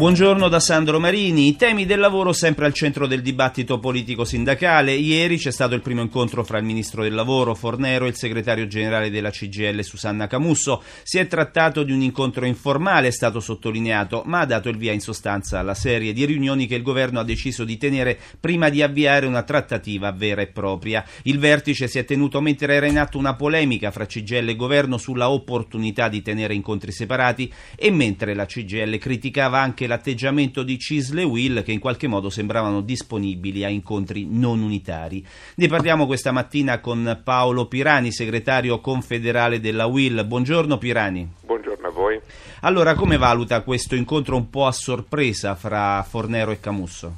Buongiorno da Sandro Marini. I temi del lavoro sempre al centro del dibattito politico-sindacale. Ieri c'è stato il primo incontro fra il ministro del lavoro Fornero e il segretario generale della CGIL Susanna Camusso. Si è trattato di un incontro informale, è stato sottolineato, ma ha dato il via in sostanza alla serie di riunioni che il governo ha deciso di tenere prima di avviare una trattativa vera e propria. Il vertice si è tenuto mentre era in atto una polemica fra CGIL e governo sulla opportunità di tenere incontri separati e mentre la CGIL criticava anche l'atteggiamento di CISL e UIL che in qualche modo sembravano disponibili a incontri non unitari. Ne parliamo questa mattina con Paolo Pirani, segretario confederale della UIL. Buongiorno Pirani. Buongiorno a voi. Allora, come valuta questo incontro un po' a sorpresa fra Fornero e Camusso?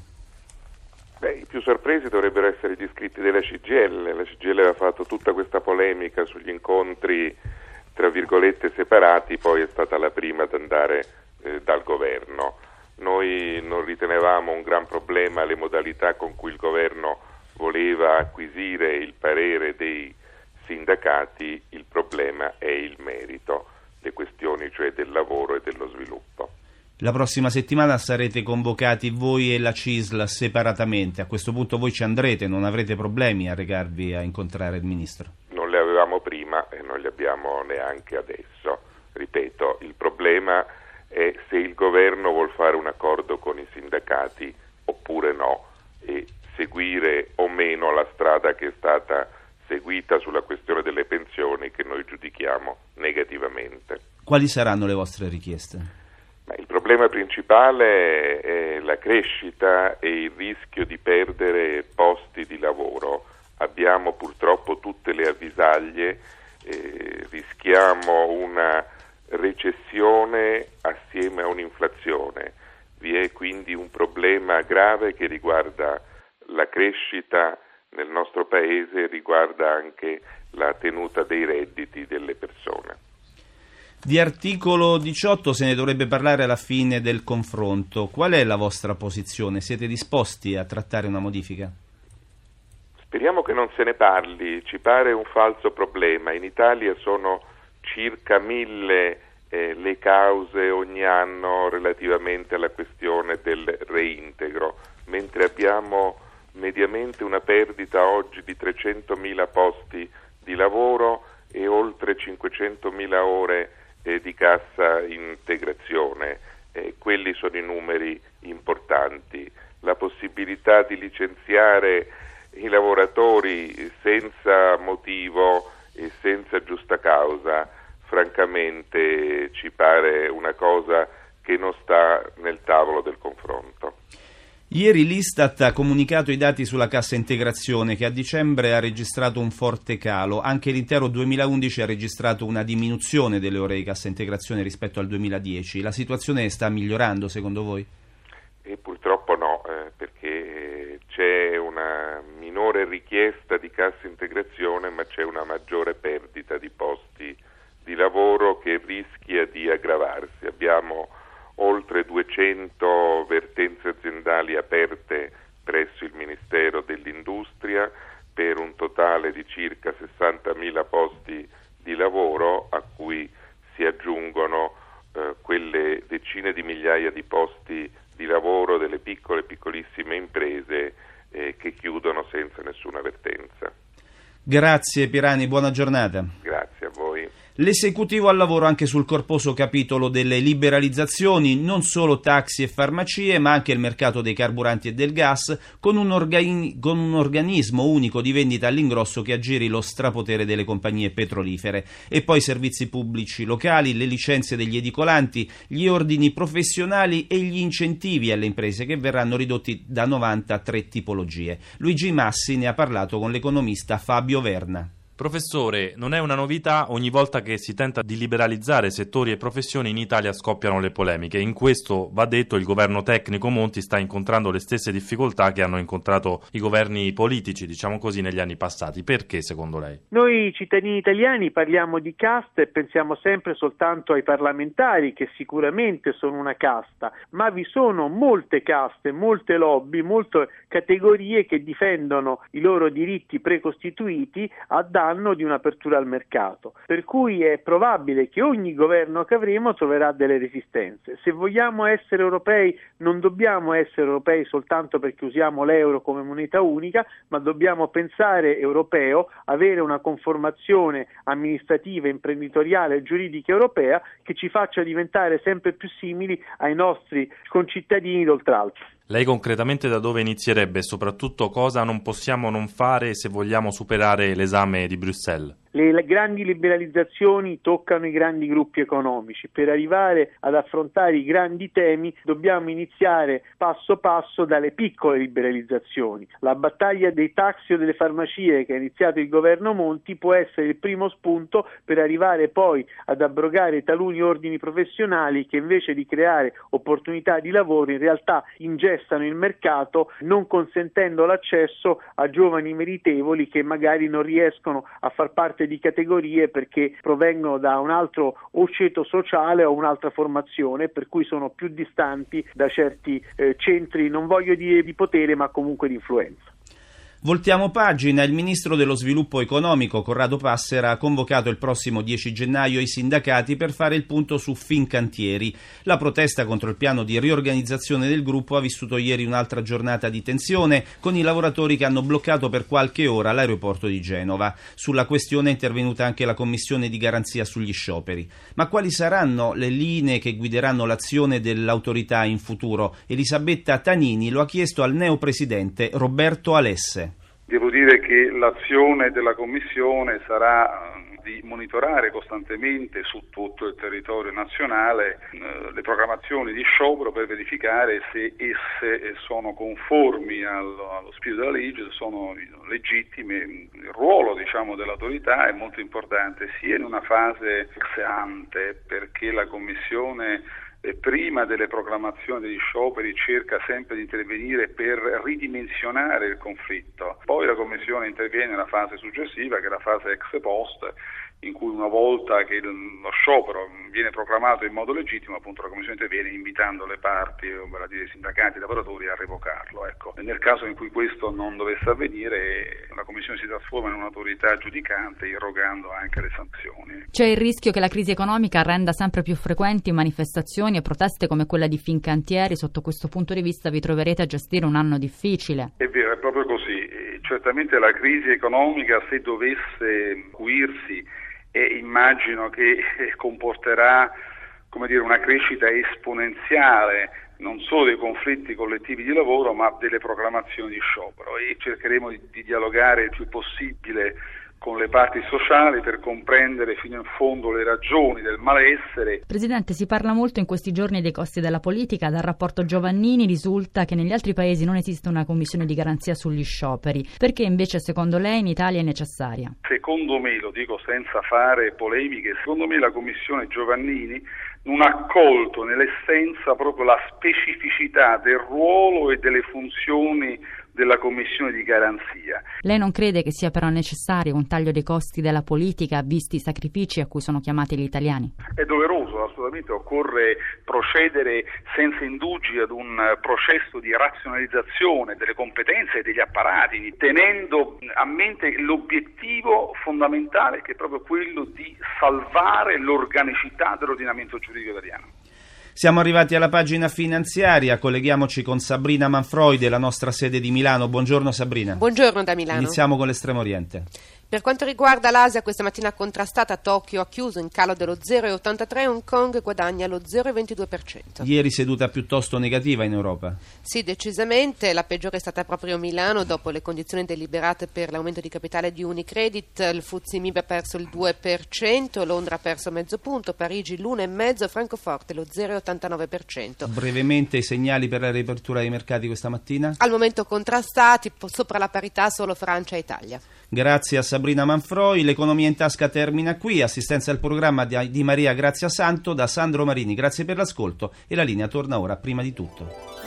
I più sorpresi dovrebbero essere gli iscritti della CGIL. La CGIL aveva fatto tutta questa polemica sugli incontri tra virgolette separati, poi è stata la prima ad andare dal governo. Noi non ritenevamo un gran problema le modalità con cui il governo voleva acquisire il parere dei sindacati, il problema è il merito, le questioni cioè del lavoro e dello sviluppo. La prossima settimana sarete convocati voi e la CISL separatamente, a questo punto voi ci andrete, non avrete problemi a recarvi a incontrare il ministro? Non le avevamo prima e non le abbiamo neanche adesso, ripeto, il problema è se il governo vuol fare un accordo con i sindacati oppure no e seguire o meno la strada che è stata seguita sulla questione delle pensioni che noi giudichiamo negativamente. Quali saranno le vostre richieste? Il problema principale è la crescita e il rischio di perdere posti di lavoro. Abbiamo purtroppo tutte le avvisaglie, rischiamo una recessione assieme a un'inflazione. Vi è quindi un problema grave che riguarda la crescita nel nostro paese, riguarda anche la tenuta dei redditi delle persone. Di articolo 18 se ne dovrebbe parlare alla fine del confronto. Qual è la vostra posizione? Siete disposti a trattare una modifica? Speriamo che non se ne parli, ci pare un falso problema. In Italia sono circa 1000 le cause ogni anno relativamente alla questione del reintegro, mentre abbiamo mediamente una perdita oggi di 300.000 posti di lavoro e oltre 500.000 ore di cassa integrazione. Quelli sono i numeri importanti. La possibilità di licenziare i lavoratori senza motivo e senza giusta causa, francamente ci pare una cosa che non sta nel tavolo del confronto. Ieri l'Istat ha comunicato i dati sulla cassa integrazione che a dicembre ha registrato un forte calo, anche l'intero 2011 ha registrato una diminuzione delle ore di cassa integrazione rispetto al 2010. La situazione sta migliorando secondo voi? E purtroppo no, perché c'è una minore richiesta di cassa integrazione ma c'è una maggiore perdita di posti di lavoro che rischia di aggravarsi. Abbiamo oltre 200 vertenze aziendali aperte presso il Ministero dell'Industria per un totale di circa 60.000 posti di lavoro a cui si aggiungono quelle decine di migliaia di posti di lavoro delle piccole e piccolissime imprese che chiudono senza nessuna vertenza. Grazie Pirani, buona giornata. Grazie a voi. L'esecutivo al lavoro anche sul corposo capitolo delle liberalizzazioni, non solo taxi e farmacie, ma anche il mercato dei carburanti e del gas, con un organismo unico di vendita all'ingrosso che aggiri lo strapotere delle compagnie petrolifere. E poi servizi pubblici locali, le licenze degli edicolanti, gli ordini professionali e gli incentivi alle imprese che verranno ridotti da 90 a 3 tipologie. Luigi Massi ne ha parlato con l'economista Fabio Verna. Professore, non è una novità, ogni volta che si tenta di liberalizzare settori e professioni in Italia scoppiano le polemiche. In questo, va detto, il governo tecnico Monti sta incontrando le stesse difficoltà che hanno incontrato i governi politici, diciamo così, negli anni passati. Perché, secondo lei? Noi cittadini italiani parliamo di casta e pensiamo sempre soltanto ai parlamentari, che sicuramente sono una casta, ma vi sono molte caste, molte lobby, molte categorie che difendono i loro diritti precostituiti a dare quest'anno di un'apertura al mercato, per cui è probabile che ogni governo che avremo troverà delle resistenze. Se vogliamo essere europei, non dobbiamo essere europei soltanto perché usiamo l'euro come moneta unica, ma dobbiamo pensare europeo, avere una conformazione amministrativa, imprenditoriale e giuridica europea che ci faccia diventare sempre più simili ai nostri concittadini d'oltralpe. Lei concretamente da dove inizierebbe e soprattutto cosa non possiamo non fare se vogliamo superare l'esame di Bruxelles? Le grandi liberalizzazioni toccano i grandi gruppi economici. Per arrivare ad affrontare i grandi temi dobbiamo iniziare passo passo dalle piccole liberalizzazioni. La battaglia dei taxi o delle farmacie che ha iniziato il governo Monti può essere il primo spunto per arrivare poi ad abrogare taluni ordini professionali che invece di creare opportunità di lavoro in realtà ingessano il mercato non consentendo l'accesso a giovani meritevoli che magari non riescono a far parte di categorie perché provengono da un altro o ceto sociale o un'altra formazione, per cui sono più distanti da certi centri, non voglio dire di potere, ma comunque di influenza. Voltiamo pagina. Il ministro dello sviluppo economico Corrado Passera ha convocato il prossimo 10 gennaio i sindacati per fare il punto su Fincantieri. La protesta contro il piano di riorganizzazione del gruppo ha vissuto ieri un'altra giornata di tensione con i lavoratori che hanno bloccato per qualche ora l'aeroporto di Genova. Sulla questione è intervenuta anche la commissione di garanzia sugli scioperi. Ma quali saranno le linee che guideranno l'azione dell'autorità in futuro? Elisabetta Tanini lo ha chiesto al neopresidente Roberto Alesse. Devo dire che l'azione della Commissione sarà di monitorare costantemente su tutto il territorio nazionale le proclamazioni di sciopero per verificare se esse sono conformi allo spirito della legge, se sono legittime. Il ruolo dell'autorità è molto importante sia in una fase ex ante, perché la Commissione prima delle proclamazioni degli scioperi cerca sempre di intervenire per ridimensionare il conflitto. Poi la Commissione interviene nella fase successiva, che è la fase ex post, in cui una volta che lo sciopero viene proclamato in modo legittimo, appunto la Commissione interviene invitando le parti, vale a dire i sindacati e i lavoratori, a revocarlo. Ecco. Nel caso in cui questo non dovesse avvenire, la Commissione si trasforma in un'autorità giudicante, irrogando anche le sanzioni. C'è il rischio che la crisi economica renda sempre più frequenti manifestazioni e proteste come quella di Fincantieri. Sotto questo punto di vista vi troverete a gestire un anno difficile. È vero, è proprio così. Certamente la crisi economica, se dovesse cuirsi, immagino che comporterà una crescita esponenziale non solo dei conflitti collettivi di lavoro ma delle proclamazioni di sciopero, e cercheremo di dialogare il più possibile con le parti sociali per comprendere fino in fondo le ragioni del malessere. Presidente, si parla molto in questi giorni dei costi della politica. Dal rapporto Giovannini risulta che negli altri paesi non esiste una commissione di garanzia sugli scioperi. Perché invece secondo lei in Italia è necessaria? Secondo me, lo dico senza fare polemiche, secondo me la commissione Giovannini non ha accolto nell'essenza proprio la specificità del ruolo e delle funzioni della commissione di garanzia. Lei non crede che sia però necessario un taglio dei costi della politica, visti i sacrifici a cui sono chiamati gli italiani? È doveroso, assolutamente. Occorre procedere senza indugi ad un processo di razionalizzazione delle competenze e degli apparati, tenendo a mente l'obiettivo fondamentale che è proprio quello di salvare l'organicità dell'ordinamento giuridico italiano. Siamo arrivati alla pagina finanziaria, colleghiamoci con Sabrina Manfroi della nostra sede di Milano. Buongiorno Sabrina. Buongiorno da Milano. Iniziamo con l'Estremo Oriente. Per quanto riguarda l'Asia, questa mattina contrastata, Tokyo ha chiuso in calo dello 0,83%, Hong Kong guadagna lo 0,22%. Ieri seduta piuttosto negativa in Europa. Sì, decisamente, la peggiore è stata proprio Milano dopo le condizioni deliberate per l'aumento di capitale di UniCredit. Il FTSE MIB ha perso il 2%, Londra ha perso mezzo punto, Parigi l'1,5%, Francoforte lo 0,89%. Brevemente i segnali per la riapertura dei mercati questa mattina? Al momento contrastati, sopra la parità solo Francia e Italia. Grazie a Sabrina Manfroi. L'Economia in tasca termina qui. Assistenza al programma di Maria Grazia Santo da Sandro Marini. Grazie per l'ascolto e la linea torna ora Prima di tutto.